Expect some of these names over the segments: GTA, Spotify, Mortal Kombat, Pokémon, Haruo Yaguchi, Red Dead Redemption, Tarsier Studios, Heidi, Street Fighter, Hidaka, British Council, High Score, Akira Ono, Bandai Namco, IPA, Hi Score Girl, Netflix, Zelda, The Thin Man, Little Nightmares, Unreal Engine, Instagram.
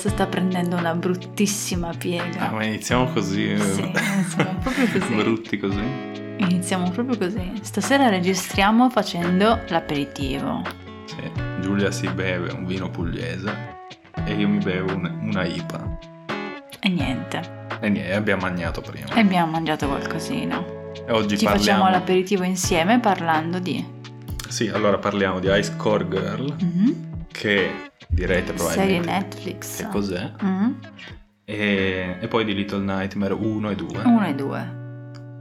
adesso sta prendendo una bruttissima piega. Ah, ma iniziamo così? Sì, iniziamo proprio così. Brutti così? Iniziamo proprio così. Stasera registriamo facendo l'aperitivo. Sì, Giulia si beve un vino pugliese e io mi bevo una IPA. E niente, abbiamo mangiato prima. E abbiamo mangiato qualcosina. E oggi facciamo l'aperitivo insieme parlando di... Sì, allora parliamo di High Score Girl, che direte probabilmente... Serie Netflix. Che cos'è? E poi di Little Nightmares 1 e 2. 1 e 2.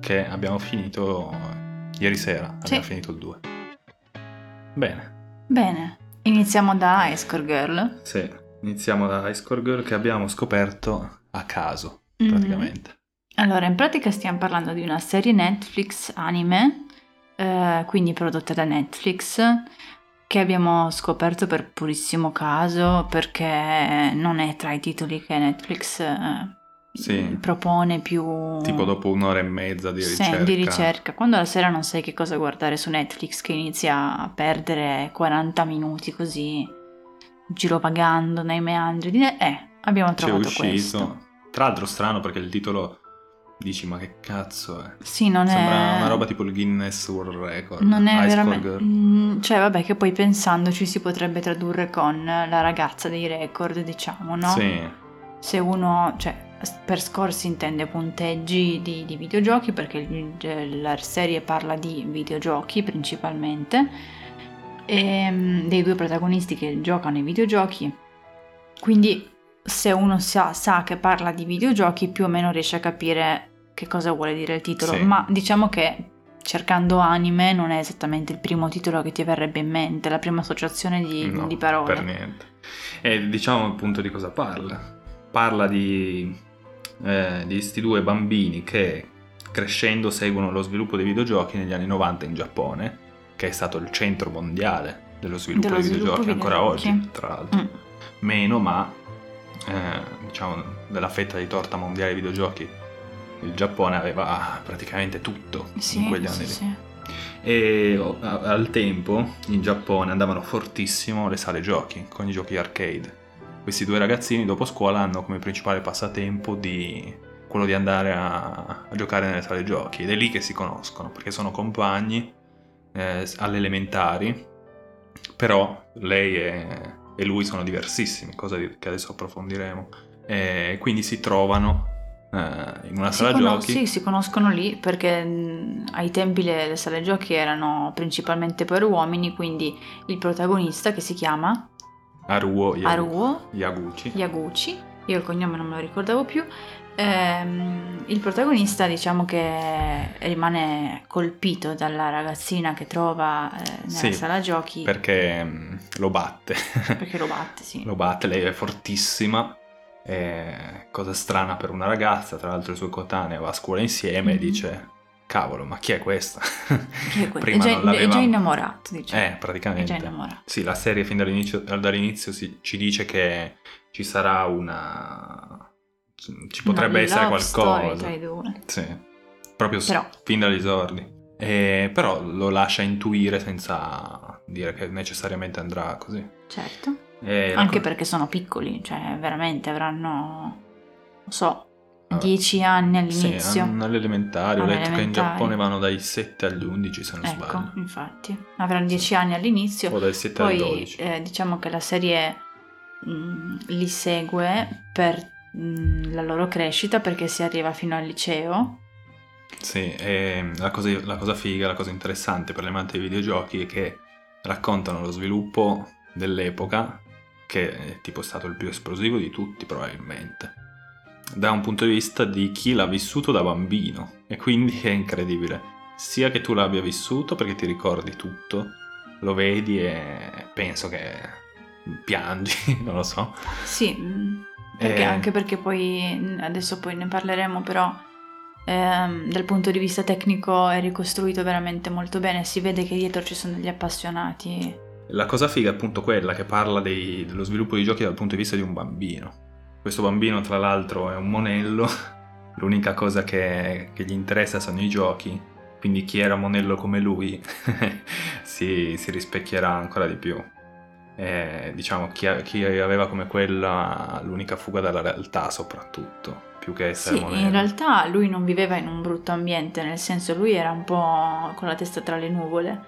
Che abbiamo finito ieri sera, sì. Abbiamo finito il 2. Bene. Iniziamo da High Score Girl. Sì, iniziamo da High Score Girl che abbiamo scoperto a caso, praticamente. Allora, in pratica stiamo parlando di una serie Netflix anime... quindi prodotta da Netflix, che abbiamo scoperto per purissimo caso perché non è tra i titoli che Netflix propone più, tipo dopo un'ora e mezza di ricerca. Quando la sera non sai che cosa guardare su Netflix, che inizia a perdere 40 minuti così girovagando nei meandri abbiamo trovato questo. C'è uscito questo. Tra l'altro strano perché il titolo dici ma che cazzo è? Sì, sembra una roba tipo il Guinness World Record. Non è veramente... Cioè vabbè che poi pensandoci si potrebbe tradurre con la ragazza dei record, diciamo, no? Sì. Se uno... Cioè per score si intende punteggi di videogiochi perché la serie parla di videogiochi principalmente e dei due protagonisti che giocano ai videogiochi. Quindi... se uno sa che parla di videogiochi più o meno riesce a capire che cosa vuole dire il titolo, sì. Ma diciamo che cercando anime non è esattamente il primo titolo che ti verrebbe in mente, la prima associazione di parole. Per niente. E diciamo appunto di cosa parla di questi due bambini che crescendo seguono lo sviluppo dei videogiochi negli anni 90 in Giappone, che è stato il centro mondiale dello sviluppo dei videogiochi ancora oggi, tra l'altro. Meno ma diciamo della fetta di torta mondiale dei videogiochi il Giappone aveva praticamente tutto in quegli anni lì. E al tempo in Giappone andavano fortissimo le sale giochi con i giochi arcade. Questi due ragazzini dopo scuola hanno come principale passatempo quello di andare a giocare nelle sale giochi ed è lì che si conoscono perché sono compagni alle elementari, però lei e lui sono diversissimi, cosa che adesso approfondiremo. E quindi si trovano in una sala giochi. Sì, si conoscono lì perché ai tempi le sale giochi erano principalmente per uomini, quindi il protagonista che si chiama Haruo Yaguchi, io il cognome non me lo ricordavo più, il protagonista diciamo che rimane colpito dalla ragazzina che trova nella sala giochi perché lo batte lei è fortissima, cosa strana per una ragazza, tra l'altro i suoi coetanei, va a scuola insieme e dice cavolo ma chi è questa? Prima è già innamorato, diciamo. Praticamente è già innamorato. Sì, la serie fin dall'inizio ci dice che ci sarà ci potrebbe essere qualcosa tra i due. Sì, proprio fin dagli esordi, però lo lascia intuire senza dire che necessariamente andrà così. Certo. Anche perché sono piccoli, cioè veramente avranno 10 anni all'inizio. Sì, all'elementare, ho letto che in Giappone vanno dai 7 agli 11 se non sbaglio. Ecco, infatti avranno 10 anni all'inizio o dai 7 poi, agli 12. Diciamo che la serie li segue per la loro crescita perché si arriva fino al liceo. Sì, e la cosa figa, la cosa interessante per le amanti dei videogiochi è che raccontano lo sviluppo dell'epoca che è tipo stato il più esplosivo di tutti probabilmente da un punto di vista di chi l'ha vissuto da bambino, e quindi è incredibile sia che tu l'abbia vissuto perché ti ricordi tutto, lo vedi e penso che piangi, non lo so. Sì. Perché, anche perché poi, adesso poi ne parleremo, però dal punto di vista tecnico è ricostruito veramente molto bene, si vede che dietro ci sono degli appassionati. La cosa figa è appunto quella che parla dello sviluppo dei giochi dal punto di vista di un bambino. Questo bambino tra l'altro è un monello, l'unica cosa che gli interessa sono i giochi, quindi chi era monello come lui si rispecchierà ancora di più. diciamo chi aveva come quella l'unica fuga dalla realtà, soprattutto, più che essere sì, monello. In realtà lui non viveva in un brutto ambiente, nel senso lui era un po' con la testa tra le nuvole,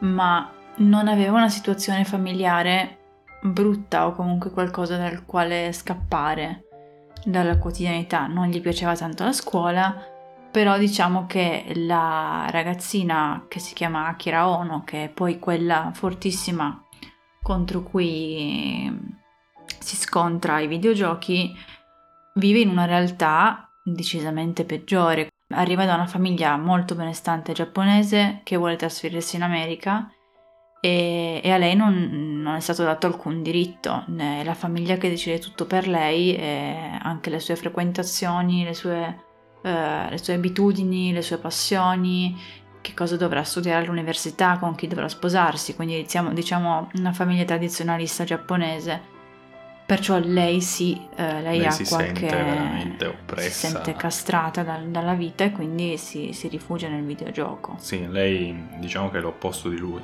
ma non aveva una situazione familiare brutta o comunque qualcosa dal quale scappare dalla quotidianità. Non gli piaceva tanto la scuola, però diciamo che la ragazzina che si chiama Akira Ono, che è poi quella fortissima contro cui si scontra ai videogiochi, vive in una realtà decisamente peggiore. Arriva da una famiglia molto benestante giapponese che vuole trasferirsi in America e a lei non è stato dato alcun diritto. È la famiglia che decide tutto per lei, e anche le sue frequentazioni, le sue abitudini, le sue passioni, che cosa dovrà studiare all'università, con chi dovrà sposarsi, quindi diciamo una famiglia tradizionalista giapponese. Perciò lei ha qualche... sente veramente oppressa. Si sente castrata dalla vita e quindi si rifugia nel videogioco. Sì, lei diciamo che è l'opposto di lui,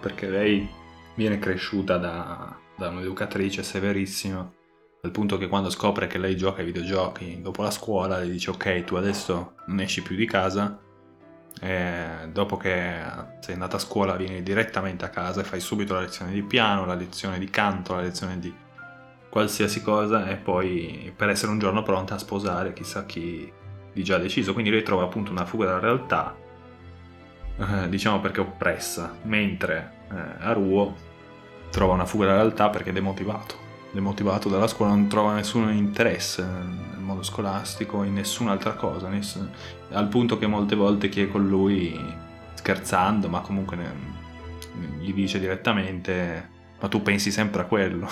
perché lei viene cresciuta da un'educatrice severissima, al punto che quando scopre che lei gioca ai videogiochi dopo la scuola le dice: ok, tu adesso non esci più di casa, dopo che sei andata a scuola vieni direttamente a casa e fai subito la lezione di piano, la lezione di canto, la lezione di qualsiasi cosa, e poi per essere un giorno pronta a sposare chissà chi di già deciso. Quindi lei trova appunto una fuga dalla realtà, diciamo perché è oppressa, mentre Haruo trova una fuga dalla realtà perché è demotivato dalla scuola, non trova nessun interesse nel mondo scolastico, in nessun'altra cosa, al punto che molte volte chi è con lui, scherzando ma comunque gli dice direttamente: ma tu pensi sempre a quello.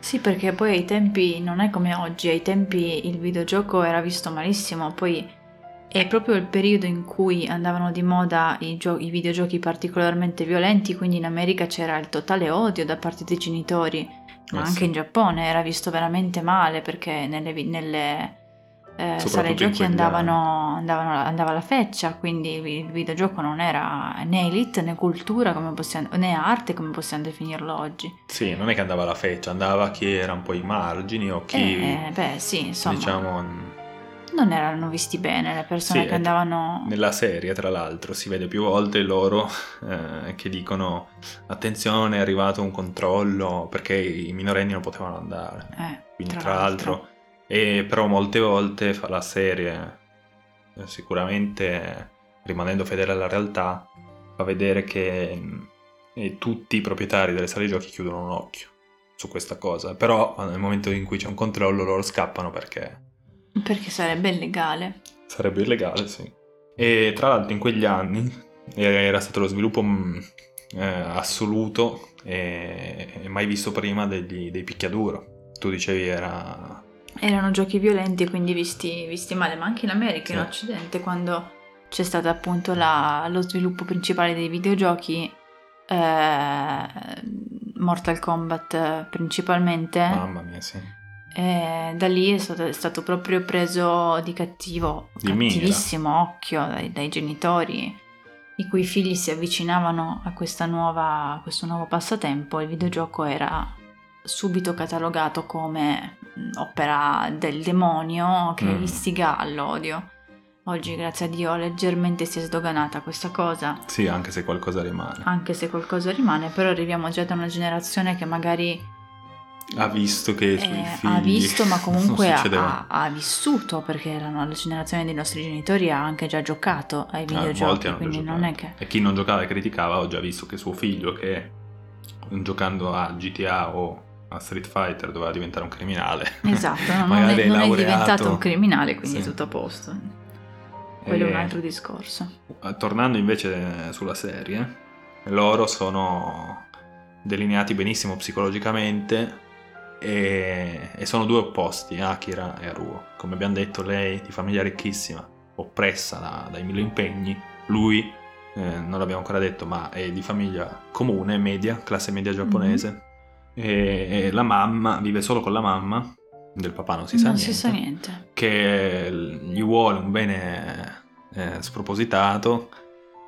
Sì, perché poi ai tempi non è come oggi, ai tempi il videogioco era visto malissimo, poi è proprio il periodo in cui andavano di moda i videogiochi particolarmente violenti, quindi in America c'era il totale odio da parte dei genitori, ma anche sì. In Giappone era visto veramente male, perché nelle sale giochi andava la feccia, quindi il videogioco non era né elite né cultura né arte come possiamo definirlo oggi. Sì, non è che andava la feccia, andava chi era un po' ai margini o chi sì, insomma, diciamo non erano visti bene le persone, sì, che andavano... Nella serie, tra l'altro, si vede più volte loro che dicono: attenzione, è arrivato un controllo, perché i minorenni non potevano andare. Quindi tra l'altro. E però molte volte fa la serie, sicuramente rimanendo fedele alla realtà, fa vedere che tutti i proprietari delle sale giochi chiudono un occhio su questa cosa, però nel momento in cui c'è un controllo loro scappano perché sarebbe illegale. Sarebbe illegale, sì. E tra l'altro in quegli anni era stato lo sviluppo assoluto e mai visto prima dei picchiaduro. Tu dicevi erano giochi violenti, quindi visti male, ma anche in America, sì. In Occidente, quando c'è stato appunto lo sviluppo principale dei videogiochi, Mortal Kombat principalmente. Mamma mia, sì. Da lì è stato proprio preso di cattivissimo occhio dai genitori, i cui figli si avvicinavano a questo nuovo passatempo. Il videogioco era subito catalogato come opera del demonio che istiga all'odio. Oggi, grazie a Dio, leggermente si è sdoganata questa cosa. Sì, anche se qualcosa rimane, però arriviamo già da una generazione che magari ha visto che i suoi figli ma comunque ha vissuto, perché erano la generazione dei nostri genitori, ha anche già giocato ai videogiochi, quindi non è che... E chi non giocava e criticava ho già visto che suo figlio, che giocando a GTA o a Street Fighter doveva diventare un criminale. Esatto, non è diventato un criminale, quindi sì. È tutto a posto. Quello è un altro discorso. Tornando invece sulla serie, loro sono delineati benissimo psicologicamente e sono due opposti, Akira e Haruo. Come abbiamo detto, lei di famiglia ricchissima, oppressa dai mille impegni, lui non l'abbiamo ancora detto, ma è di famiglia comune, media, classe media giapponese, e la mamma vive solo con la mamma, del papà non si sa niente, che gli vuole un bene spropositato,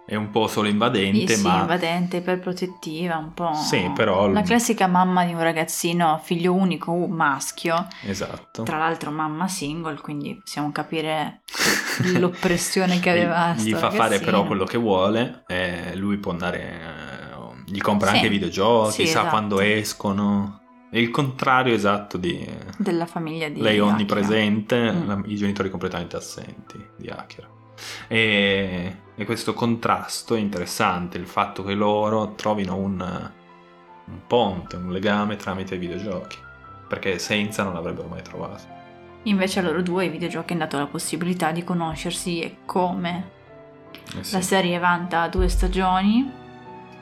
È un po' solo invadente, sì, ma... Sì, invadente, iperprotettiva, un po'... Sì, però... La classica mamma di un ragazzino, figlio unico, maschio. Esatto. Tra l'altro mamma single, quindi possiamo capire l'oppressione che aveva. Gli fa fare però quello che vuole, lui può andare... Gli compra anche videogiochi, sì, sa quando escono... È il contrario esatto di... Della famiglia di lei onnipresente, i genitori completamente assenti di Akira. E questo contrasto è interessante, il fatto che loro trovino un ponte, un legame tramite i videogiochi, perché senza non l'avrebbero mai trovato. Invece a loro due i videogiochi hanno dato la possibilità di conoscersi e come. Sì. La serie vanta 2 stagioni,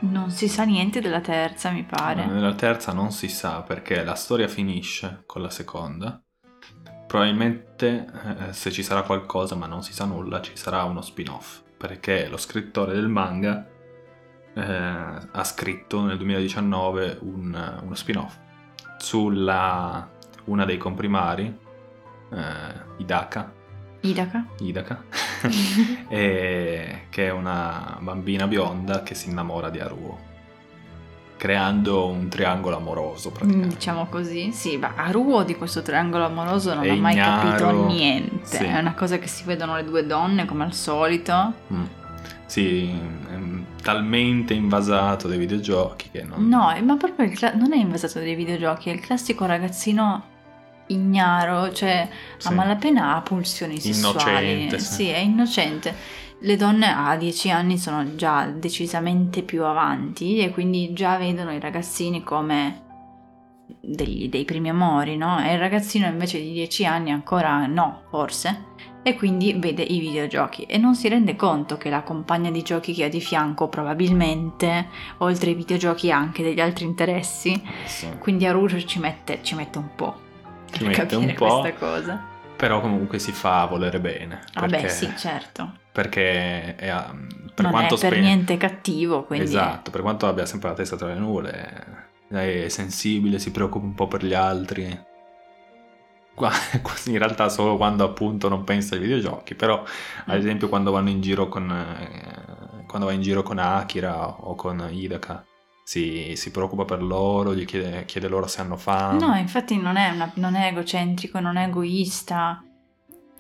non si sa niente della terza, mi pare. Della terza non si sa, perché la storia finisce con la seconda. Probabilmente se ci sarà qualcosa, ma non si sa nulla, ci sarà uno spin-off, perché lo scrittore del manga ha scritto nel 2019 uno spin-off sulla una dei comprimari, Hidaka che è una bambina bionda che si innamora di Haruo, creando un triangolo amoroso praticamente. Diciamo così, sì, ma Haruo di questo triangolo amoroso non ha mai capito niente, sì. È una cosa che si vedono le due donne come al solito. Sì, è talmente invasato dai videogiochi che non... No, ma proprio non è invasato dai videogiochi, è il classico ragazzino ignaro, cioè sì. A malapena ha pulsioni sessuali. Innocente. Sì, è innocente. Le donne a 10 anni sono già decisamente più avanti e quindi già vedono i ragazzini come dei primi amori, no? E il ragazzino invece di 10 anni ancora no, forse, e quindi vede i videogiochi e non si rende conto che la compagna di giochi che ha di fianco probabilmente, oltre ai videogiochi, ha anche degli altri interessi, sì. Quindi Haruo ci mette un po' per capire questa cosa. Però comunque si fa volere bene. Vabbè, perché... sì, certo. Perché non è per niente cattivo, quindi... Esatto, per quanto abbia sempre la testa tra le nuvole, è sensibile, si preoccupa un po' per gli altri, in realtà solo quando appunto non pensa ai videogiochi, però ad esempio quando vanno in giro con Akira o con Hidaka si preoccupa per loro, gli chiede loro se hanno fame. No, infatti non è egocentrico, non è egoista.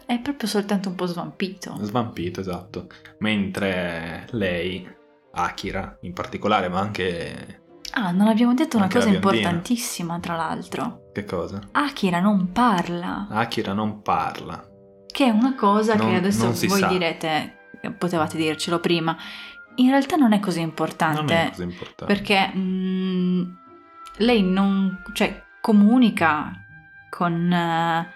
È proprio soltanto un po' svampito. Svampito, esatto. Mentre lei, Akira in particolare, ma anche... Ah, non abbiamo detto una cosa importantissima, tra l'altro. Che cosa? Akira non parla. Che è una cosa che adesso voi direte, potevate dircelo prima. In realtà non è così importante. Non è così importante. Perché lei non... Cioè, comunica con...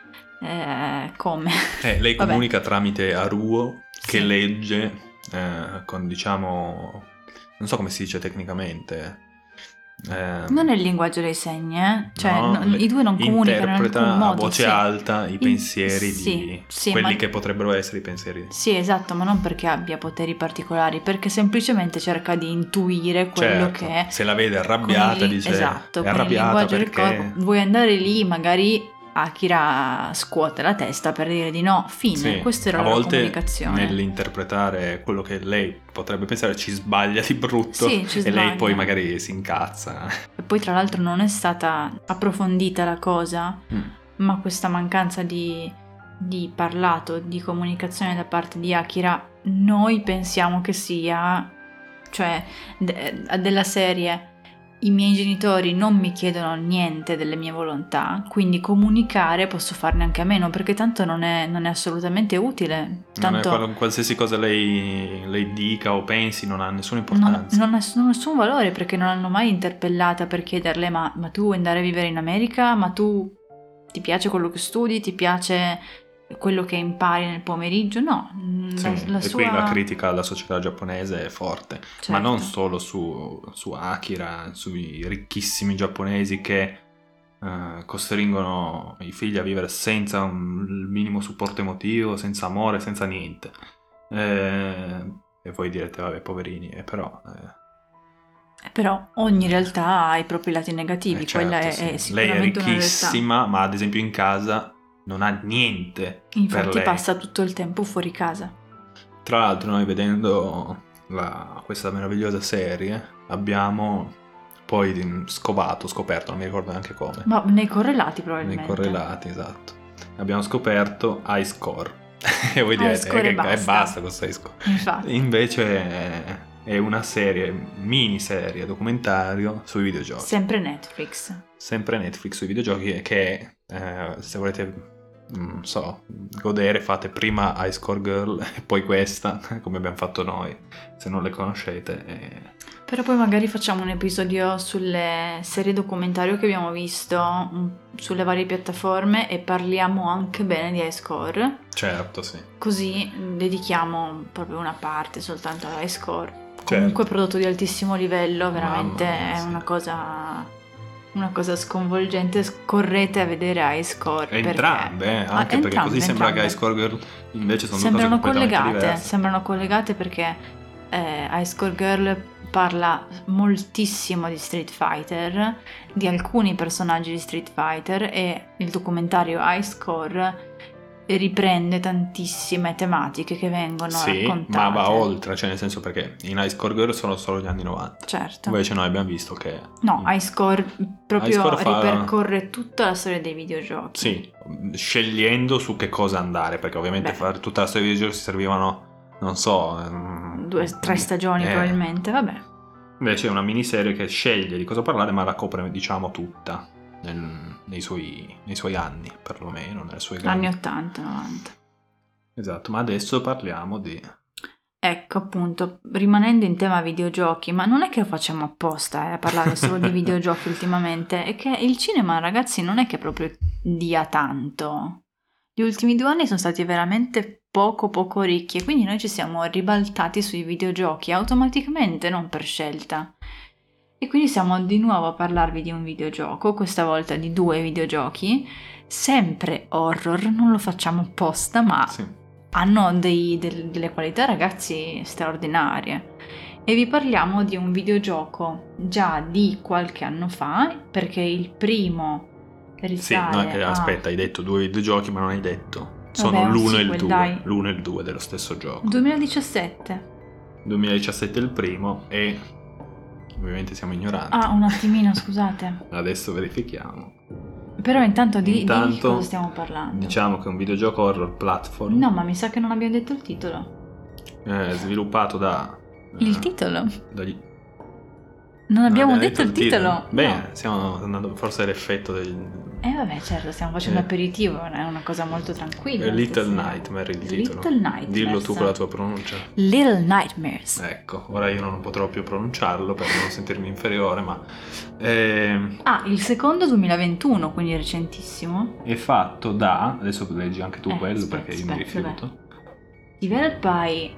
come? Lei comunica tramite Haruo che legge con, diciamo, non so come si dice tecnicamente. Non è il linguaggio dei segni, eh? Cioè no, i due non comunicano in alcun modo. A voce alta i pensieri che potrebbero essere i pensieri. Sì, esatto, ma non perché abbia poteri particolari, perché semplicemente cerca di intuire quello, certo, che se la vede arrabbiata dice esatto, è arrabbiata perché del corpo. Vuoi andare lì, magari Akira scuote la testa per dire di no, fine, sì, questa era la comunicazione. Nell'interpretare quello che lei potrebbe pensare ci sbaglia di brutto, sì, e lei poi magari si incazza. E poi tra l'altro non è stata approfondita la cosa, ma questa mancanza di parlato, di comunicazione da parte di Akira, noi pensiamo che sia, cioè, della serie... I miei genitori non mi chiedono niente delle mie volontà, quindi comunicare posso farne anche a meno, perché tanto non è assolutamente utile. Tanto non è qualsiasi cosa lei dica o pensi, non ha nessuna importanza. Non ha nessun valore, perché non l'hanno mai interpellata per chiederle ma tu vuoi andare a vivere in America? Ma tu ti piace quello che studi? Ti piace quello che impari nel pomeriggio? No. Qui la critica alla società giapponese è forte, certo. Ma non solo su Akira, sui ricchissimi giapponesi che costringono i figli a vivere senza il minimo supporto emotivo, senza amore, senza niente. E voi direte, vabbè, poverini, però... Però ogni realtà ha i propri lati negativi, certo, quella è sicuramente. Lei è ricchissima, ma ad esempio in casa... non ha niente. Infatti passa tutto il tempo fuori casa. Tra l'altro noi vedendo questa meravigliosa serie, abbiamo poi scoperto, non mi ricordo neanche come. Ma nei correlati probabilmente. Nei correlati, esatto. Abbiamo scoperto High Score. E voi direte che basta questo High Score. Infatti. Invece è una serie, miniserie, documentario sui videogiochi. Sempre Netflix. Sempre Netflix sui videogiochi che se volete... non so, godere, fate prima Hi Score Girl e poi questa, come abbiamo fatto noi, se non le conoscete. Però poi magari facciamo un episodio sulle serie documentario che abbiamo visto sulle varie piattaforme e parliamo anche bene di Hi Score. Certo, sì. Così dedichiamo proprio una parte soltanto a Hi Score. Certo. Comunque prodotto di altissimo livello, veramente mia, è sì. Una cosa sconvolgente, correte a vedere High Score. Entrambe, anche perché così sembra che High Score Girl invece sono due cose completamente diverse. Sembrano collegate perché High Score Girl parla moltissimo di Street Fighter, di alcuni personaggi di Street Fighter, e il documentario High Score riprende tantissime tematiche che vengono raccontate. Ma va oltre, cioè nel senso, perché in High Score Girl sono solo gli anni 90. Certo. Invece noi abbiamo visto che... no, High Score proprio ripercorre tutta la storia dei videogiochi. Sì, scegliendo su che cosa andare, perché ovviamente fare tutta la storia dei videogiochi servivano, non so... 2-3 stagioni probabilmente, vabbè. Invece è una miniserie che sceglie di cosa parlare, ma la copre, diciamo, tutta. Nei suoi anni, perlomeno nelle sue anni 80-90. Esatto, ma adesso parliamo di... ecco, appunto, rimanendo in tema videogiochi, ma non è che lo facciamo apposta a parlare solo di videogiochi ultimamente, è che il cinema, ragazzi, non è che proprio dia tanto. Gli ultimi 2 anni sono stati veramente poco ricchi, e quindi noi ci siamo ribaltati sui videogiochi automaticamente, non per scelta. E quindi siamo di nuovo a parlarvi di un videogioco, questa volta di 2 videogiochi, sempre horror, non lo facciamo apposta, ma hanno delle qualità, ragazzi, straordinarie. E vi parliamo di un videogioco già di qualche anno fa, perché il primo risale aspetta, hai detto 2 videogiochi, ma non hai detto. Sono l'1 e il 2 dello stesso gioco. 2017. 2017 il primo e... ovviamente siamo ignoranti. Un attimino, scusate. Adesso verifichiamo. Però intanto di cosa stiamo parlando? Diciamo che è un videogioco horror platform. No, ma mi sa che non abbiamo detto il titolo. Sviluppato da... il titolo? Non abbiamo detto il titolo? Bene, no. Stiamo andando forse all'effetto del... vabbè, certo, stiamo facendo aperitivo, è una cosa molto tranquilla. Little Nightmare il titolo. Little Nightmares. Dillo tu con la tua pronuncia. Little Nightmares. Ecco, ora io non potrò più pronunciarlo per non sentirmi inferiore, ma... il secondo 2021, quindi recentissimo. È fatto da... adesso leggi anche tu quello, perché io mi rifiuto. Developed by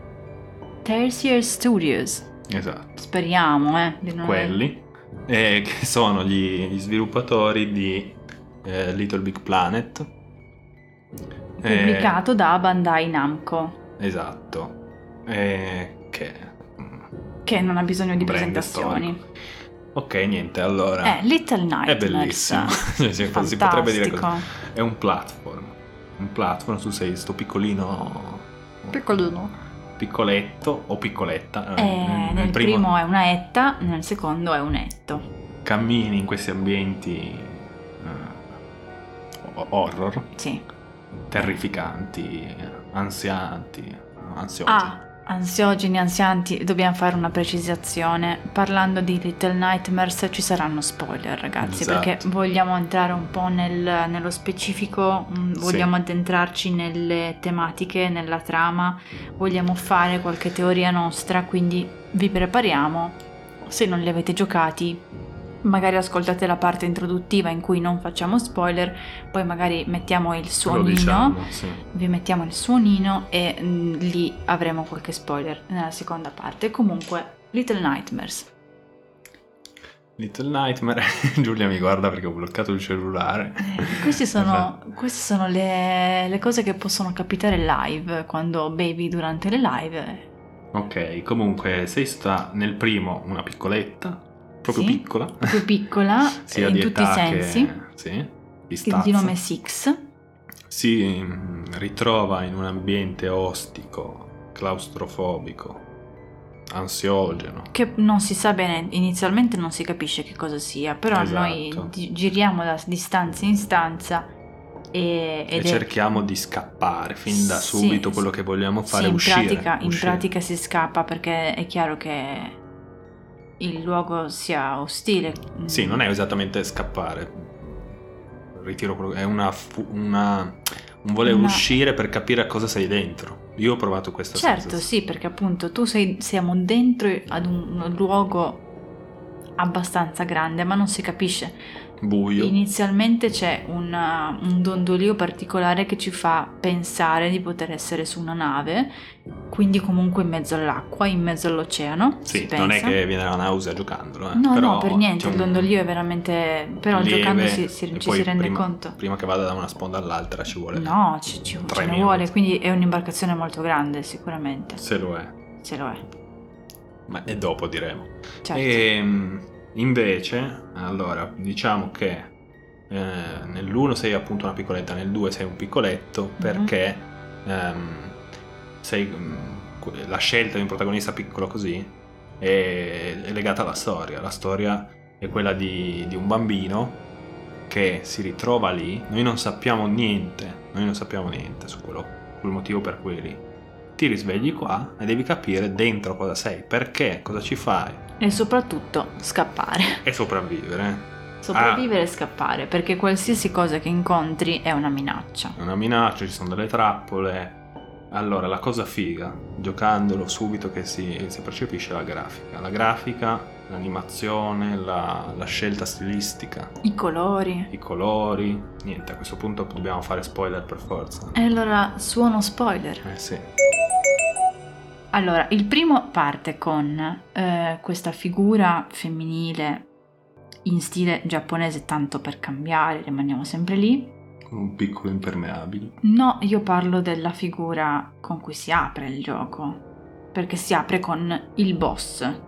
Tarsier Studios. Esatto. Speriamo, di non... quelli. Che sono gli sviluppatori di... Little Big Planet, pubblicato da Bandai Namco. Esatto. Che non ha bisogno di presentazioni. Storico. Ok, niente, allora. Little Nightmares. È bellissimo. Si potrebbe dire così. È un platform. Un platform su sei, sto piccoletto o piccoletta. Nel primo è una etta, nel secondo è un etto. Cammini in questi ambienti horror, terrificanti, ansiogeni. Ansiogeni, ansianti, dobbiamo fare una precisazione. Parlando di Little Nightmares ci saranno spoiler, ragazzi, perché vogliamo entrare un po' nello specifico, vogliamo addentrarci nelle tematiche, nella trama, vogliamo fare qualche teoria nostra, quindi vi prepariamo. Se non li avete giocati, magari ascoltate la parte introduttiva in cui non facciamo spoiler, poi magari mettiamo il suonino, vi mettiamo il suonino e lì avremo qualche spoiler nella seconda parte. Comunque, Little Nightmare. Giulia mi guarda perché ho bloccato il cellulare. Queste sono le cose che possono capitare live, quando bevi durante le live. Ok, comunque sei stata nel primo una piccoletta. Proprio piccola sia in tutti i sensi, di nome Six. Si ritrova in un ambiente ostico, claustrofobico, ansiogeno, che non si sa bene, inizialmente non si capisce che cosa sia, però esatto, noi giriamo da stanza in stanza e cerchiamo di scappare fin da subito, sì, quello che vogliamo fare, sì, in pratica si scappa, perché è chiaro che il luogo sia ostile. Sì, non è esattamente scappare, ritiro quello, è un voler uscire per capire a cosa sei dentro. Io ho provato questa sensazione. Sì, perché appunto tu siamo dentro ad un luogo abbastanza grande, ma non si capisce. Buio. Inizialmente c'è un dondolio particolare che ci fa pensare di poter essere su una nave, quindi comunque in mezzo all'acqua, in mezzo all'oceano. Sì, non è che viene la nausea giocandolo. No, però no, per niente, il dondolio è veramente... Però lieve, giocando ci si rende conto. Prima che vada da una sponda all'altra ci vuole... No, ce ne vuole, quindi è un'imbarcazione molto grande sicuramente. Se lo è. Ma e dopo diremo. Certo. Invece, allora, diciamo che nell'1 sei appunto una piccoletta, nel 2 sei un piccoletto, perché la scelta di un protagonista piccolo così è legata alla storia. La storia è quella di un bambino che si ritrova lì. Noi non sappiamo niente su quello, sul motivo per cui lì. Ti risvegli qua e devi capire dentro cosa sei, perché, cosa ci fai. E soprattutto scappare. E sopravvivere. Sopravvivere e scappare, perché qualsiasi cosa che incontri è una minaccia. È una minaccia, ci sono delle trappole. Allora, la cosa figa, giocandolo subito che si percepisce la grafica. La grafica, l'animazione, la scelta stilistica. I colori. Niente, a questo punto dobbiamo fare spoiler per forza. E allora, suono spoiler. Sì. Allora, il primo parte con questa figura femminile in stile giapponese, tanto per cambiare, rimaniamo sempre lì. Con un piccolo impermeabile. No, io parlo della figura con cui si apre il gioco, perché si apre con il boss,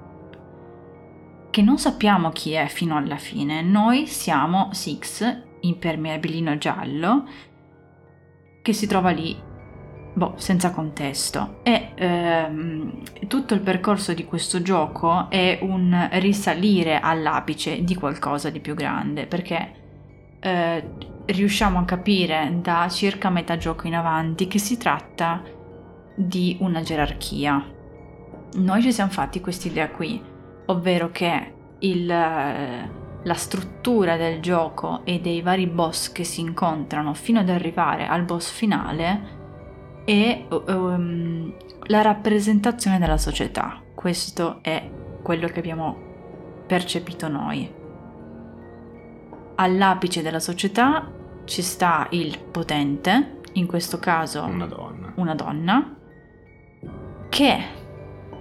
che non sappiamo chi è fino alla fine. Noi siamo Six, impermeabilino giallo, che si trova lì. Senza contesto. E tutto il percorso di questo gioco è un risalire all'apice di qualcosa di più grande, perché riusciamo a capire da circa metà gioco in avanti che si tratta di una gerarchia. Noi ci siamo fatti quest'idea qui, ovvero che la struttura del gioco e dei vari boss che si incontrano fino ad arrivare al boss finale e la rappresentazione della società. Questo è quello che abbiamo percepito noi. All'apice della società ci sta il potente, in questo caso una donna, che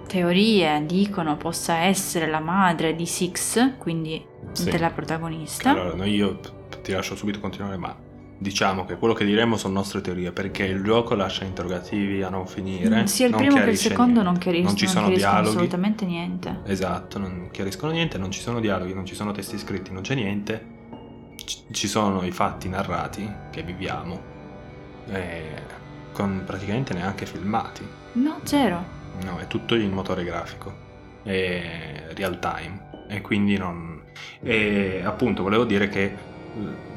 teorie dicono possa essere la madre di Six, quindi della protagonista. Allora, io ti lascio subito continuare, ma diciamo che quello che diremo sono nostre teorie, perché il gioco lascia interrogativi a non finire. Sia il primo che il secondo niente. Non chiariscono assolutamente niente. Esatto, non chiariscono niente, non ci sono dialoghi, non ci sono testi scritti, non c'è niente. Ci sono i fatti narrati che viviamo, con praticamente neanche filmati. No, zero. No, è tutto in motore grafico, è real time, e quindi non... E appunto volevo dire che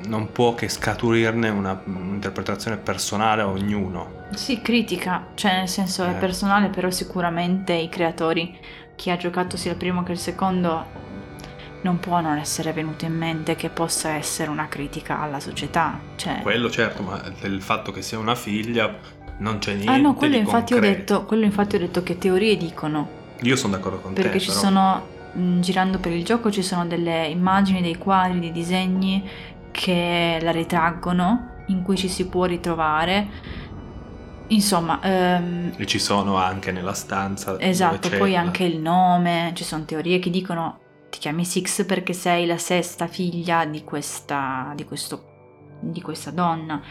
non può che scaturirne un'interpretazione personale a ognuno. Sì, critica, cioè nel senso è personale, però sicuramente i creatori, chi ha giocato sia il primo che il secondo, non può non essere venuto in mente che possa essere una critica alla società, cioè... Quello certo, ma del fatto che sia una figlia non c'è niente. Ah no, quello di infatti concreto. Ho detto che teorie dicono. Io sono d'accordo con perché te, perché ci sono... Girando per il gioco ci sono delle immagini, dei quadri, dei disegni che la ritraggono, in cui ci si può ritrovare, insomma. E ci sono anche nella stanza. Esatto, poi anche il nome, ci sono teorie che dicono ti chiami Six perché sei la sesta figlia di questa donna.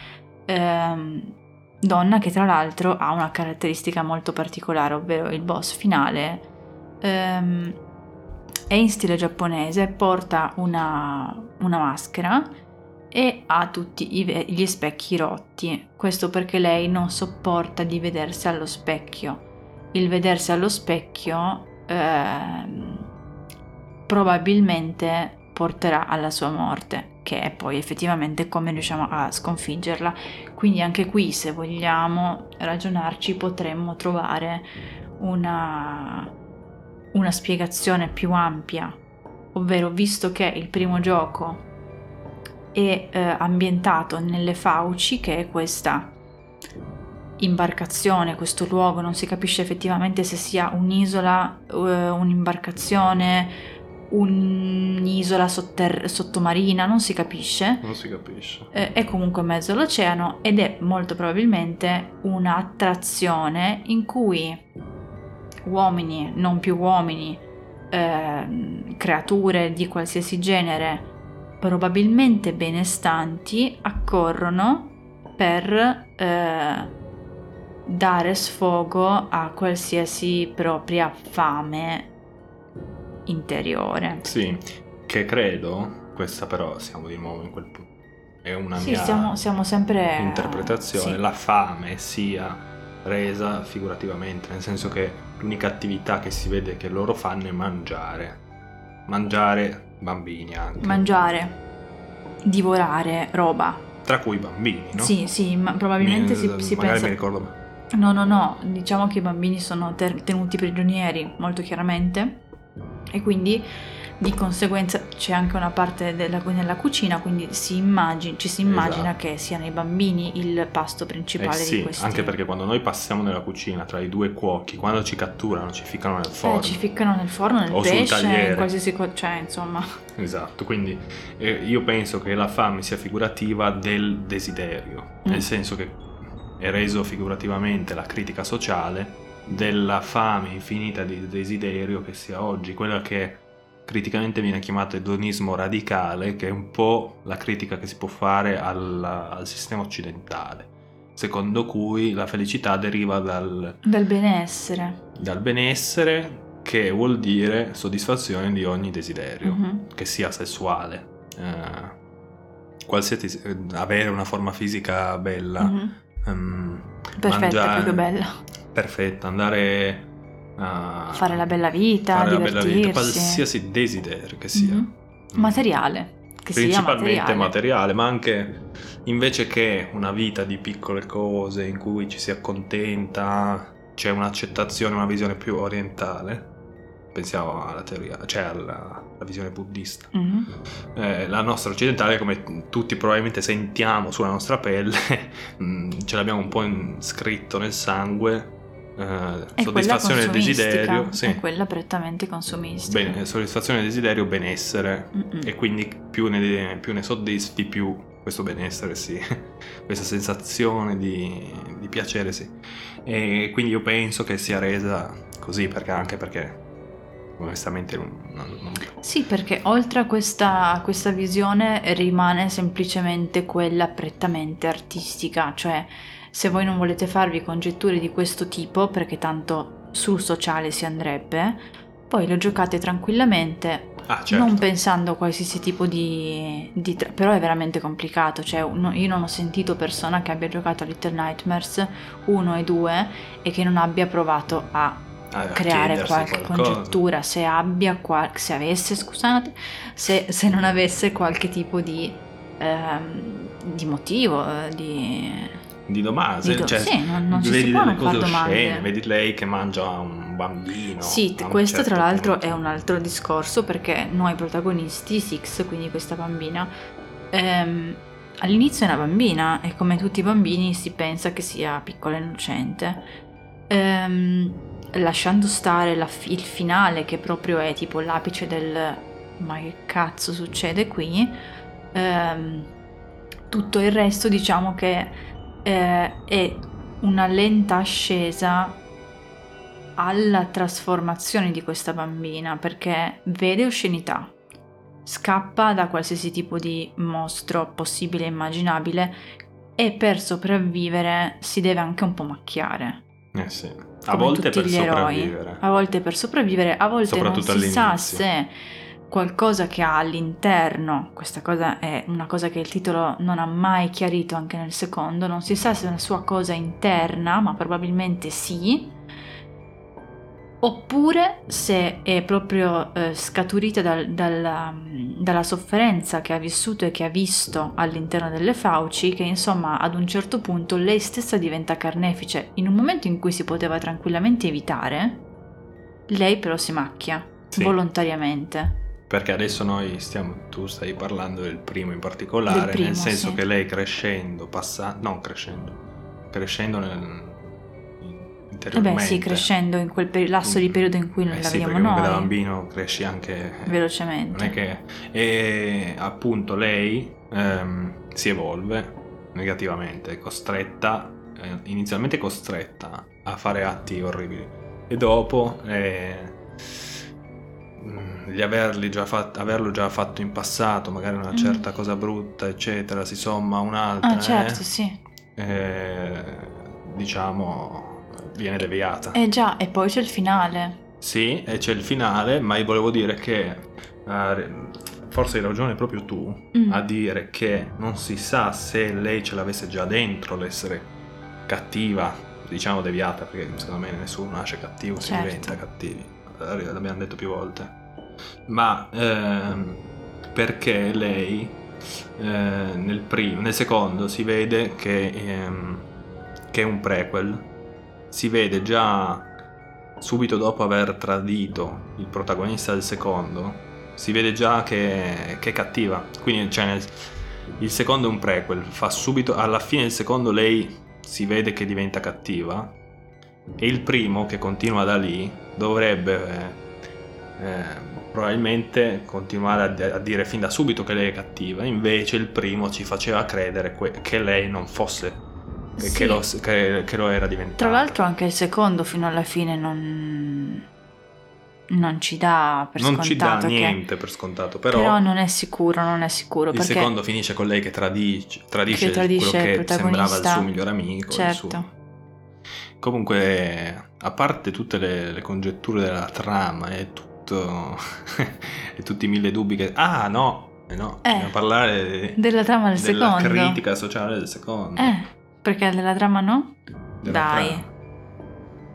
Donna che tra l'altro ha una caratteristica molto particolare, ovvero il boss finale. È in stile giapponese, porta una maschera e ha tutti gli specchi rotti. Questo perché lei non sopporta di vedersi allo specchio. Il vedersi allo specchio probabilmente porterà alla sua morte, che è poi effettivamente come riusciamo a sconfiggerla. Quindi anche qui, se vogliamo ragionarci, potremmo trovare una spiegazione più ampia, ovvero visto che il primo gioco è ambientato nelle fauci, che è questa imbarcazione, questo luogo, non si capisce effettivamente se sia un'isola, un'imbarcazione, un'isola sottomarina, non si capisce, è comunque in mezzo all'oceano ed è molto probabilmente un'attrazione in cui uomini, non più uomini, creature di qualsiasi genere, probabilmente benestanti, accorrono per dare sfogo a qualsiasi propria fame interiore. Sì, che credo, questa però siamo di nuovo in quel punto, è una sì, mia siamo sempre interpretazione, sì. La fame sia resa figurativamente, nel senso che l'unica attività che si vede che loro fanno è mangiare bambini, anche mangiare, divorare roba, tra cui bambini, no? Sì, ma probabilmente si magari pensa, mi ricordo male. No, diciamo che i bambini sono tenuti prigionieri molto chiaramente, e quindi di conseguenza c'è anche una parte nella cucina, quindi ci si immagina esatto, che siano i bambini il pasto principale di questi. Anche perché quando noi passiamo nella cucina tra i due cuochi, quando ci catturano, ci ficcano nel forno, nel o pesce, in qualsiasi cioè insomma. Esatto, quindi io penso che la fame sia figurativa del desiderio, nel senso che è reso figurativamente la critica sociale della fame infinita di desiderio che sia oggi, quella che criticamente viene chiamata edonismo radicale, che è un po' la critica che si può fare al sistema occidentale, secondo cui la felicità deriva dal benessere, che vuol dire soddisfazione di ogni desiderio, che sia sessuale, qualsiasi, avere una forma fisica bella, perfetta, mangiare, più che bella, perfetta, andare a fare la bella vita, divertirsi, qualsiasi desiderio che sia materiale, ma anche invece che una vita di piccole cose in cui ci si accontenta, c'è un'accettazione, una visione più orientale, pensiamo alla teoria, cioè alla visione buddista, la nostra occidentale, come tutti probabilmente sentiamo sulla nostra pelle, ce l'abbiamo un po' inscritto nel sangue. Soddisfazione del desiderio, sì. È quella prettamente consumistica. Bene, soddisfazione del desiderio, benessere, e quindi più ne soddisfi, più questo benessere, sì, questa sensazione di piacere, sì. E quindi io penso che sia resa così perché onestamente non... Sì, perché oltre a questa visione rimane semplicemente quella prettamente artistica, cioè se voi non volete farvi congetture di questo tipo, perché tanto sul sociale si andrebbe, poi lo giocate tranquillamente, certo, non pensando a qualsiasi tipo di... Però è veramente complicato, cioè io non ho sentito persona che abbia giocato a Little Nightmares 1 e 2 e che non abbia provato a creare qualche congettura, se non avesse qualche tipo di motivo, di domande, cioè sì, non ci si può non fare domande. Vedi lei che mangia un bambino. Sì, questo certo, tra l'altro punto, è un altro discorso, perché noi protagonisti, Six, quindi questa bambina, all'inizio è una bambina e come tutti i bambini si pensa che sia piccola e innocente, lasciando stare il finale, che proprio è tipo l'apice del ma che cazzo succede qui, tutto il resto diciamo che è una lenta ascesa alla trasformazione di questa bambina, perché vede oscenità, scappa da qualsiasi tipo di mostro possibile e immaginabile e per sopravvivere si deve anche un po' macchiare. Sì. A volte per sopravvivere. Soprattutto non si sa se qualcosa che ha all'interno, questa cosa è una cosa che il titolo non ha mai chiarito, anche nel secondo, non si sa se è una sua cosa interna, ma probabilmente sì, oppure se è proprio scaturita dalla sofferenza che ha vissuto e che ha visto all'interno delle fauci, che insomma ad un certo punto lei stessa diventa carnefice. In un momento in cui si poteva tranquillamente evitare, lei però si macchia, sì, volontariamente. Perché adesso noi tu stai parlando del primo in particolare, nel senso, sì, che lei crescendo interiormente. Sì, crescendo in quel lasso di periodo in cui non l'abbiamo noi. Da bambino cresci anche velocemente. Non è che, e appunto lei si evolve negativamente, è costretta, inizialmente costretta a fare atti orribili, e dopo di averlo già fatto in passato, magari una certa cosa brutta, eccetera, si somma un'altra. Certo, sì. Diciamo viene deviata. Già, e poi c'è il finale. Sì, e c'è il finale, ma io volevo dire che forse hai ragione proprio tu a dire che non si sa se lei ce l'avesse già dentro l'essere cattiva, diciamo deviata, perché secondo me nessuno nasce cattivo, certo, si diventa cattivi. L'abbiamo detto più volte. Ma perché lei nel secondo si vede che è un prequel, si vede già subito dopo aver tradito il protagonista del secondo, si vede già che è cattiva, quindi cioè, il secondo è un prequel, fa subito alla fine del secondo lei si vede che diventa cattiva, e il primo, che continua da lì, dovrebbe probabilmente continuare a dire fin da subito che lei è cattiva. Invece il primo ci faceva credere che lei non fosse, sì, che lo era diventata. Tra l'altro anche il secondo fino alla fine non ci dà per scontato, non ci dà niente per scontato, però non è sicuro il perché secondo finisce con lei che tradisce quello che sembrava il suo migliore amico, certo, comunque a parte tutte le congetture della trama e e tutti i mille dubbi che dobbiamo parlare della trama del secondo, della critica sociale del secondo, perché della trama no? Dai,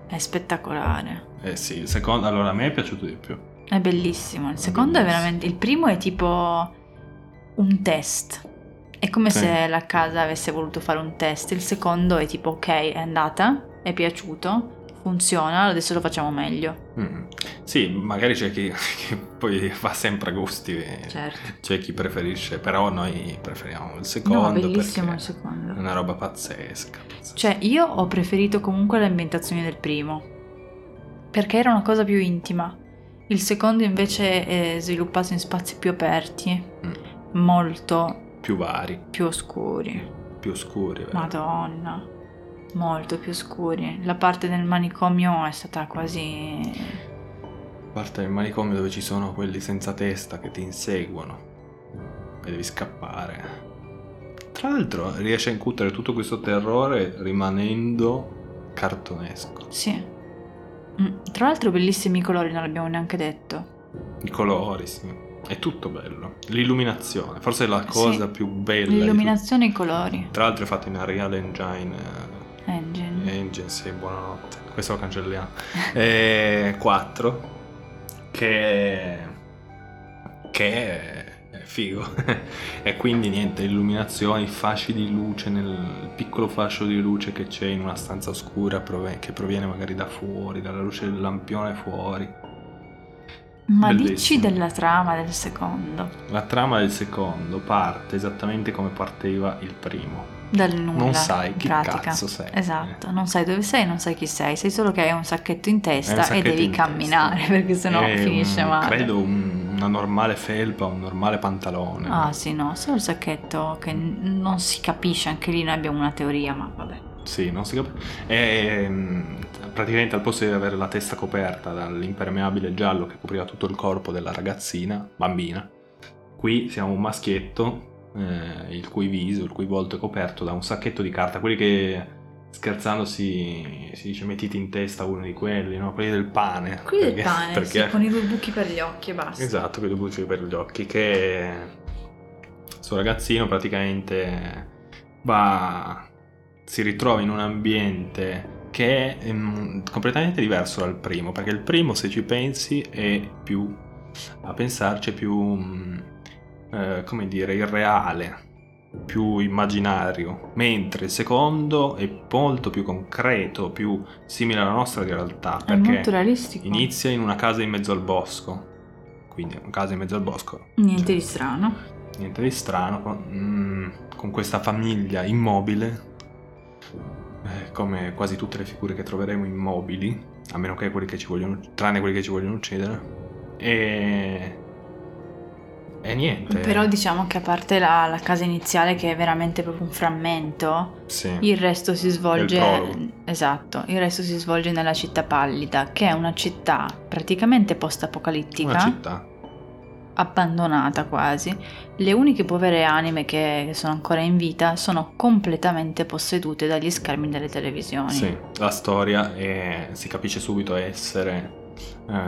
è spettacolare. Sì, il secondo, allora, a me è piaciuto di più, è bellissimo il secondo, è veramente, il primo è tipo un test, è come se la casa avesse voluto fare un test, il secondo è tipo ok, è andata, è piaciuto, funziona, adesso lo facciamo meglio. Sì, magari c'è chi poi fa sempre gusti, certo, c'è chi preferisce, però noi preferiamo il secondo, no, bellissimo il secondo, è una roba pazzesca. Cioè io ho preferito comunque l'ambientazione del primo perché era una cosa più intima, il secondo invece è sviluppato in spazi più aperti, molto più vari, più oscuri, vero? Madonna, molto più scuri. La parte del manicomio è stata quasi... La parte del manicomio dove ci sono quelli senza testa che ti inseguono e devi scappare. Tra l'altro riesce a incutere tutto questo terrore rimanendo cartonesco. Sì. Tra l'altro bellissimi i colori, non l'abbiamo neanche detto. I colori, sì. È tutto bello. L'illuminazione, forse è la cosa più bella. L'illuminazione e i colori. Tra l'altro è fatto in Unreal Engine, sì, buonanotte. Questo lo cancelliamo. 4 che è figo. E quindi niente, illuminazioni, fasci di luce, nel piccolo fascio di luce che c'è in una stanza oscura che proviene magari da fuori, dalla luce del lampione fuori. Ma bellissimo. Dici della trama del secondo. La trama del secondo parte esattamente come partiva il primo. Dal nulla. Non sai chi cazzo sei. Esatto, non sai dove sei, non sai chi sei, sei solo che hai un sacchetto in testa e devi camminare perché sennò finisce male. Credo una normale felpa, un normale pantalone. Sì, no, solo il sacchetto che non si capisce, anche lì noi abbiamo una teoria, ma vabbè. Sì, non si capisce. Praticamente al posto di avere la testa coperta dall'impermeabile giallo che copriva tutto il corpo della ragazzina, bambina, qui siamo un maschietto il cui volto è coperto da un sacchetto di carta, quelli che scherzando si dice mettiti in testa uno di quelli, no? Quelli del pane. Quelli del pane, perché... sì, con i due buchi per gli occhi e basta. Esatto, con i due buchi per gli occhi, che questo ragazzino praticamente si ritrova in un ambiente che è completamente diverso dal primo, perché il primo, se ci pensi, è più, a pensarci, è più come dire, irreale, più immaginario, mentre il secondo è molto più concreto, più simile alla nostra realtà, perché è molto realistico. Inizia in una casa in mezzo al bosco, quindi una casa in mezzo al bosco, niente di strano, niente di strano, con questa famiglia immobile, come quasi tutte le figure che troveremo immobili, a meno che quelli che ci vogliono, tranne quelli che ci vogliono uccidere, e niente. Però diciamo che, a parte la casa iniziale, che è veramente proprio un frammento, sì, il resto si svolge, esatto, il resto si svolge nella città pallida, che è una città praticamente post-apocalittica, una città abbandonata quasi. Le uniche povere anime che sono ancora in vita sono completamente possedute dagli schermi delle televisioni. Sì, la storia si capisce subito essere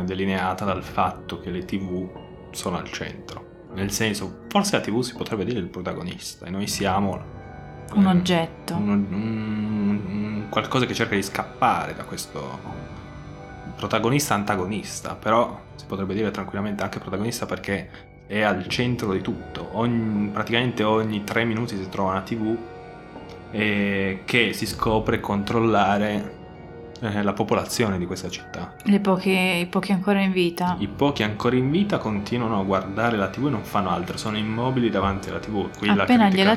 delineata dal fatto che le TV sono al centro. Nel senso, forse la TV si potrebbe dire il protagonista e noi siamo un oggetto, un qualcosa che cerca di scappare da questo protagonista antagonista, però si potrebbe dire tranquillamente anche protagonista, perché è al centro di tutto. Praticamente ogni 3 minuti si trova una TV che si scopre controllare la popolazione di questa città. I pochi ancora in vita. I pochi ancora in vita continuano a guardare la TV e non fanno altro, sono immobili davanti alla TV. Qui appena gliela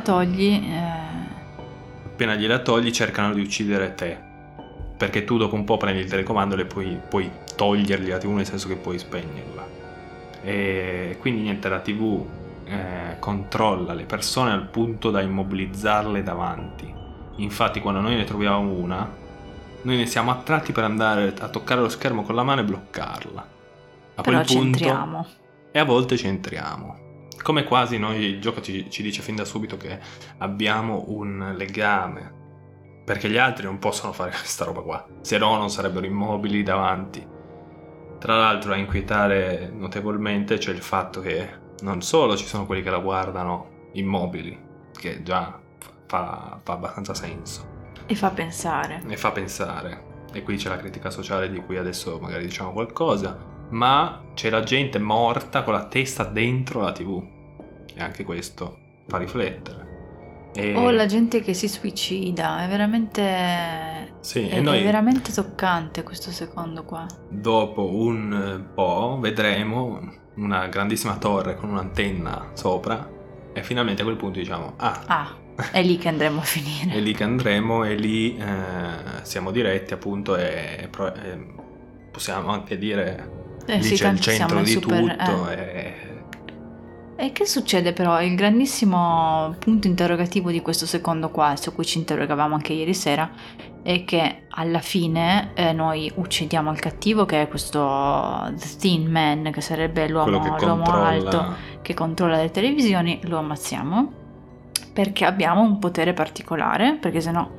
togli cercano di uccidere te, perché tu dopo un po' prendi il telecomando e puoi togliergli la TV, nel senso che puoi spegnerla. E quindi niente, la TV controlla le persone al punto da immobilizzarle davanti. Infatti quando noi ne troviamo una, noi ne siamo attratti per andare a toccare lo schermo con la mano e bloccarla. A quel punto c'entriamo. E a volte c'entriamo. Come quasi noi, il gioco ci dice fin da subito che abbiamo un legame, perché gli altri non possono fare questa roba qua, se no non sarebbero immobili davanti. Tra l'altro a inquietare notevolmente c'è il fatto che non solo ci sono quelli che la guardano immobili, che già fa abbastanza senso. E fa pensare. E qui c'è la critica sociale di cui adesso magari diciamo qualcosa, ma c'è la gente morta con la testa dentro la TV. E anche questo fa riflettere. O la gente che si suicida, è veramente, sì, è veramente toccante questo secondo qua. Dopo un po' vedremo una grandissima torre con un'antenna sopra e finalmente a quel punto diciamo è lì che andremo a finire. È lì che andremo e lì siamo diretti, appunto, e possiamo anche dire lì sì, c'è il centro di tutto. E che succede però? Il grandissimo punto interrogativo di questo secondo qua, su cui ci interrogavamo anche ieri sera, è che alla fine noi uccidiamo il cattivo, che è questo The Thin Man, che sarebbe l'uomo alto che controlla le televisioni. Lo ammazziamo perché abbiamo un potere particolare, perché sennò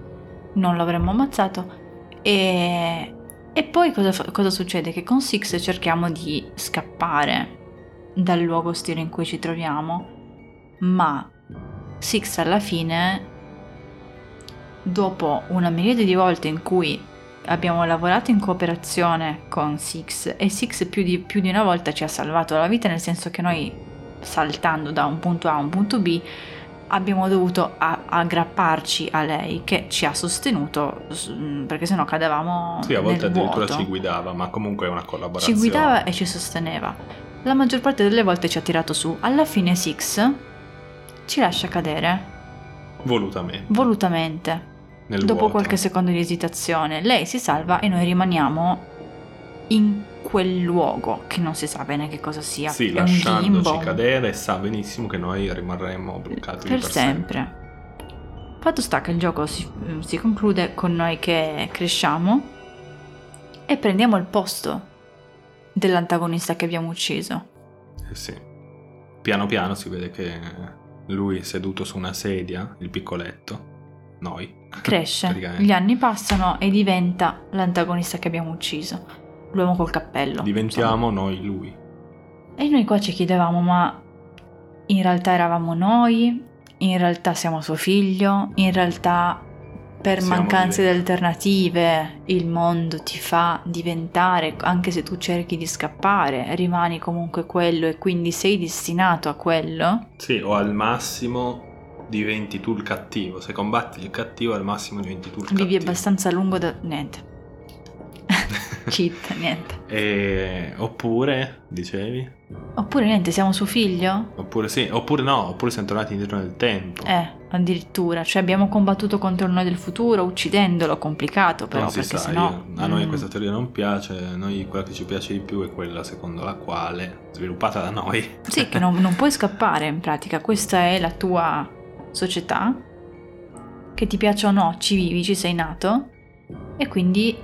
non l'avremmo ammazzato. E poi cosa succede? Che con Six cerchiamo di scappare dal luogo ostile in cui ci troviamo, ma Six alla fine, dopo una miriade di volte in cui abbiamo lavorato in cooperazione con Six, e Six più di una volta ci ha salvato la vita, nel senso che noi, saltando da un punto A a un punto B, abbiamo dovuto aggrapparci a lei, che ci ha sostenuto, perché sennò cadavamo nel vuoto. Sì, a volte addirittura ci guidava, ma comunque è una collaborazione. Ci guidava e ci sosteneva. La maggior parte delle volte ci ha tirato su. Alla fine Six ci lascia cadere volutamente nel dopo vuoto. Qualche secondo di esitazione lei si salva e noi rimaniamo in quel luogo che non si sa bene che cosa sia, sì, lasciandoci cadere, e sa benissimo che noi rimarremo bloccati per sempre. Fatto sta che il gioco si conclude con noi che cresciamo e prendiamo il posto dell'antagonista che abbiamo ucciso. Sì. Piano piano si vede che lui è seduto su una sedia, il piccoletto, noi. Cresce, gli anni passano e diventa l'antagonista che abbiamo ucciso, l'uomo col cappello. Diventiamo noi lui. E noi qua ci chiedevamo, ma in realtà eravamo noi? In realtà siamo suo figlio? In realtà per mancanza di alternative, il mondo ti fa diventare, anche se tu cerchi di scappare, rimani comunque quello e quindi sei destinato a quello. Sì, o al massimo diventi tu il cattivo, se combatti il cattivo al massimo diventi tu il cattivo. Vivi abbastanza a lungo da... niente. Cheat, niente. E... oppure, dicevi? Oppure niente, siamo suo figlio? Oppure sì, oppure no, oppure siamo tornati indietro nel tempo. Addirittura, cioè abbiamo combattuto contro noi del futuro uccidendolo, complicato però, perché sennò... a noi questa teoria non piace, a noi quella che ci piace di più è quella secondo la quale, sviluppata da noi. Sì, che non puoi scappare in pratica, questa è la tua società, che ti piaccia o no, ci vivi, ci sei nato, e quindi...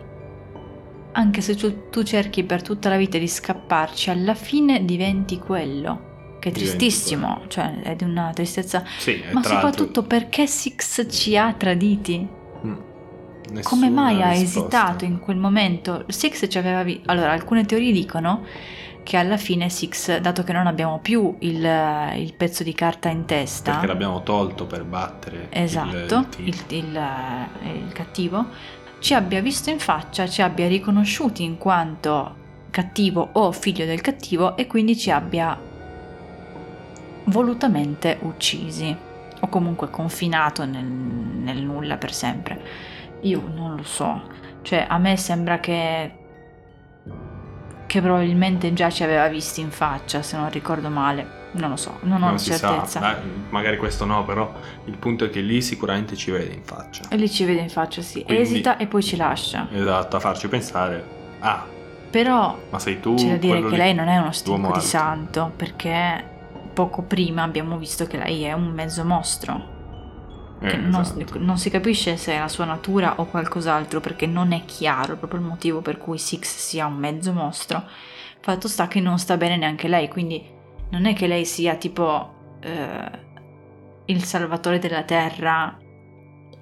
anche se tu cerchi per tutta la vita di scapparci, alla fine diventi quello. Che è tristissimo, quello. Cioè è di una tristezza. Sì, ma soprattutto perché Six ci ha traditi? Come mai risposta. Ha esitato in quel momento? Six ci aveva... allora, alcune teorie dicono che alla fine Six, dato che non abbiamo più il pezzo di carta in testa... perché l'abbiamo tolto per battere il cattivo... ci abbia visto in faccia, ci abbia riconosciuti in quanto cattivo o figlio del cattivo e quindi ci abbia volutamente uccisi o comunque confinato nel nulla per sempre. Io non lo so, cioè a me sembra che probabilmente già ci aveva visti in faccia, se non ricordo male. Non lo so, non ho certezza. Magari questo no, però il punto è che lì sicuramente ci vede in faccia. E lì ci vede in faccia, sì. Quindi, esita e poi ci lascia. Esatto, a farci pensare, però ma sei tu, c'è da dire che lei non è uno stinco di santo, perché poco prima abbiamo visto che lei è un mezzo mostro. Esatto. Non si capisce se è la sua natura o qualcos'altro, perché non è chiaro proprio il motivo per cui Six sia un mezzo mostro. Fatto sta che non sta bene neanche lei, quindi... non è che lei sia tipo il salvatore della terra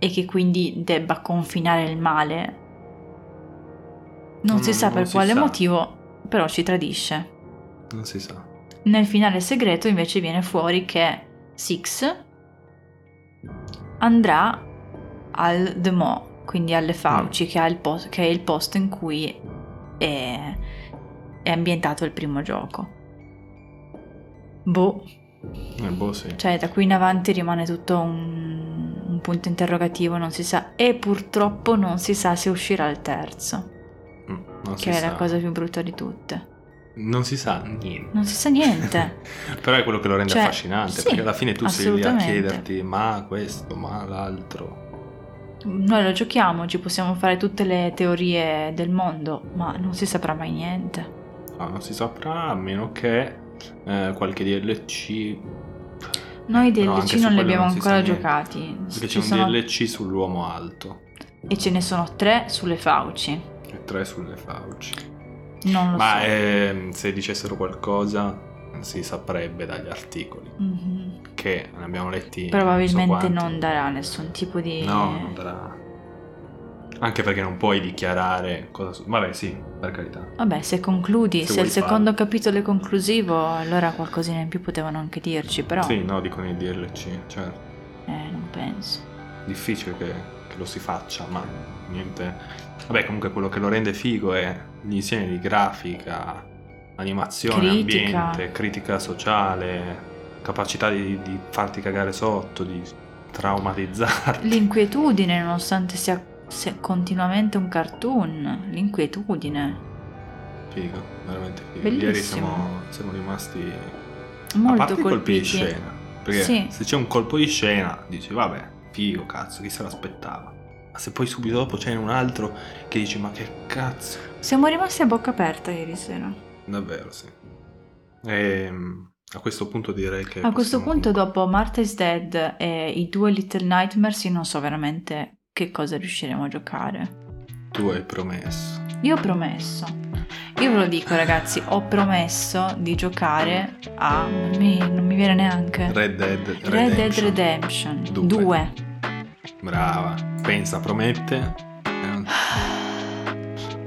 e che quindi debba confinare il male. Non si sa per quale motivo, però ci tradisce. Non si sa. Nel finale segreto invece viene fuori che Six andrà al The Maw, quindi alle Fauci, che è il posto in cui è ambientato il primo gioco. Sì. Cioè da qui in avanti rimane tutto un punto interrogativo, non si sa, e purtroppo non si sa se uscirà il terzo, che è la cosa più brutta di tutte. Non si sa niente Però è quello che lo rende affascinante, sì, perché alla fine tu sei lì a chiederti ma questo, ma l'altro. Noi lo giochiamo, ci possiamo fare tutte le teorie del mondo, ma non si saprà mai niente. Non si saprà, a meno che qualche DLC. Noi DLC non li abbiamo ancora giocati, perché c'è un DLC sull'uomo alto e ce ne sono 3 sulle Fauci non lo so, se dicessero qualcosa si saprebbe dagli articoli che ne abbiamo letti, probabilmente non darà nessun tipo di non darà, anche perché non puoi dichiarare cosa... vabbè sì, per carità, vabbè, se concludi, se il secondo capitolo è conclusivo, allora qualcosina in più potevano anche dirci, però sì, no, dicono i DLC, cioè non penso, difficile che lo si faccia, ma niente, vabbè, comunque quello che lo rende figo è l'insieme di grafica, animazione, critica, ambiente, critica sociale, capacità di farti cagare sotto, di traumatizzarti, l'inquietudine, nonostante sia continuamente un cartoon, l'inquietudine. Figo, veramente figo. Bellissimo. Ieri siamo rimasti molto a parte i colpi di scena, perché se c'è un colpo di scena dici vabbè, figo, cazzo, chi se l'aspettava, ma se poi subito dopo c'è un altro che dici ma che cazzo. Siamo rimasti a bocca aperta ieri sera, davvero, sì. E a questo punto direi che a questo punto dopo Martha is Dead e i 2 Little Nightmares io non so veramente che cosa riusciremo a giocare. Tu hai promesso. Io ho promesso. Io ve lo dico, ragazzi, ho promesso di giocare a... non mi viene neanche... Red Dead Redemption 2. Brava. Pensa, promette.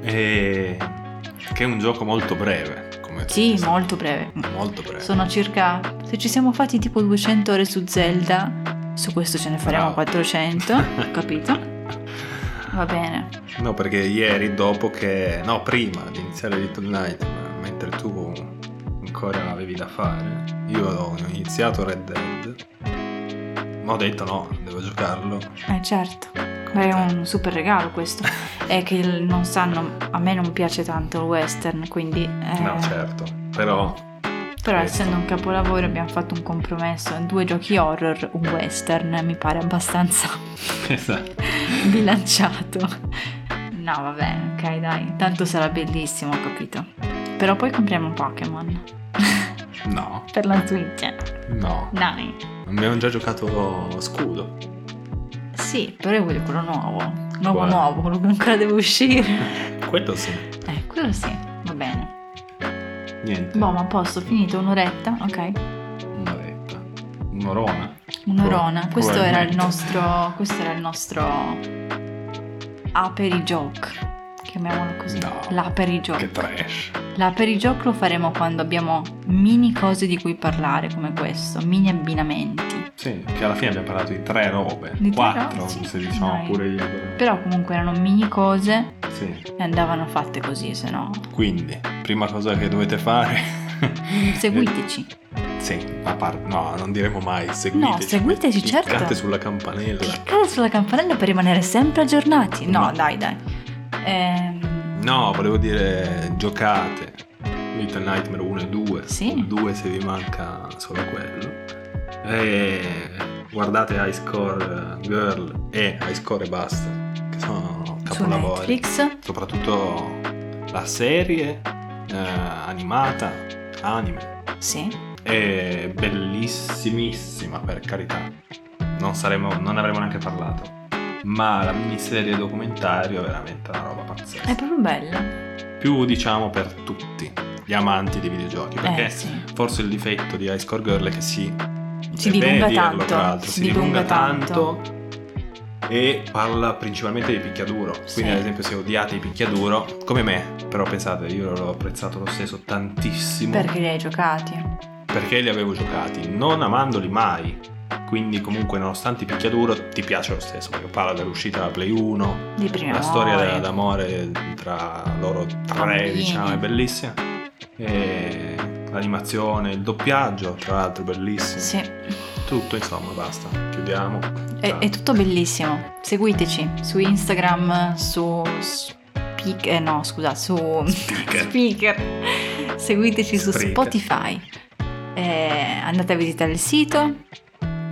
Che è un gioco molto breve. Sì, molto breve. Sono circa... se ci siamo fatti tipo 200 ore su Zelda... su questo ce ne faremo 400, capito? va bene. No, perché ieri dopo che... no, prima di iniziare Little Nightmares, mentre tu ancora avevi da fare, io ho iniziato Red Dead, ma ho detto no, devo giocarlo. Certo, ma è un super regalo questo. È che non sanno, a me non piace tanto il western, quindi... No, certo, però essendo un capolavoro abbiamo fatto un compromesso, due giochi horror, un western, mi pare abbastanza esatto. bilanciato. No, vabbè, ok, dai, tanto sarà bellissimo, ho capito. Però poi compriamo un Pokémon. No. Per la Switch. No. Dai. Abbiamo già giocato Scudo. Sì, però io voglio quello nuovo, quello che ancora deve uscire. Quello sì. Quello sì, va bene. Niente. Boh, ma a posto, finito, un'oretta, ok. Un'oretta. Un'orona. Questo era il nostro aperi-joke. Chiamiamolo così. No, l'aperi-joke. Che trash. L'aperi-joke lo faremo quando abbiamo mini cose di cui parlare, come questo, mini abbinamenti. Sì, che alla fine abbiamo parlato di tre robe, di quattro, sì, se diciamo noi. Pure io. Però comunque erano mini cose. Sì. E andavano fatte così, se no. Quindi, prima cosa che dovete fare, seguiteci. Sì, a parte, no, non diremo mai seguiteci. No, seguiteci, certo. Cliccate sulla campanella. Cliccate sulla campanella per rimanere sempre aggiornati. No, dai. No, volevo dire giocate Little Nightmares 1 e 2. Sì. Il 2 se vi manca solo quello. E guardate High Score Girl e High Score e basta, che sono capolavori. Su Netflix. Soprattutto la serie animata, anime. Sì. È bellissimissima, per carità. Non avremmo neanche parlato. Ma la miniserie documentario è veramente una roba pazzesca. È proprio bella. Più, diciamo, per tutti gli amanti dei videogiochi. Perché sì. Forse il difetto di High Score Girl è che si dilunga tanto e parla principalmente di picchiaduro. Quindi sì. Ad esempio, se odiate i picchiaduro come me, però pensate, io l'ho apprezzato lo stesso tantissimo. Perché li hai giocati? Perché li avevo giocati, non amandoli mai. Quindi comunque nonostante picchiaduro ti piace lo stesso, perché parla dell'uscita della Play 1, la storia d'amore tra loro tre, diciamo, è bellissima, e l'animazione, il doppiaggio tra l'altro bellissimo, sì. Tutto, insomma, basta, chiudiamo, è tutto bellissimo. Seguiteci su Instagram, su Speaker. Seguiteci su Spotify, andate a visitare il sito,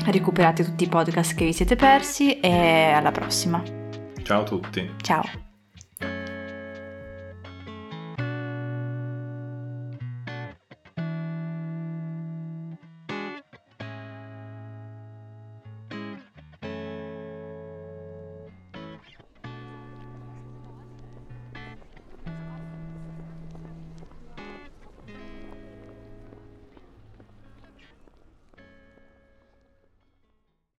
recuperate tutti i podcast che vi siete persi e alla prossima. Ciao a tutti. Ciao.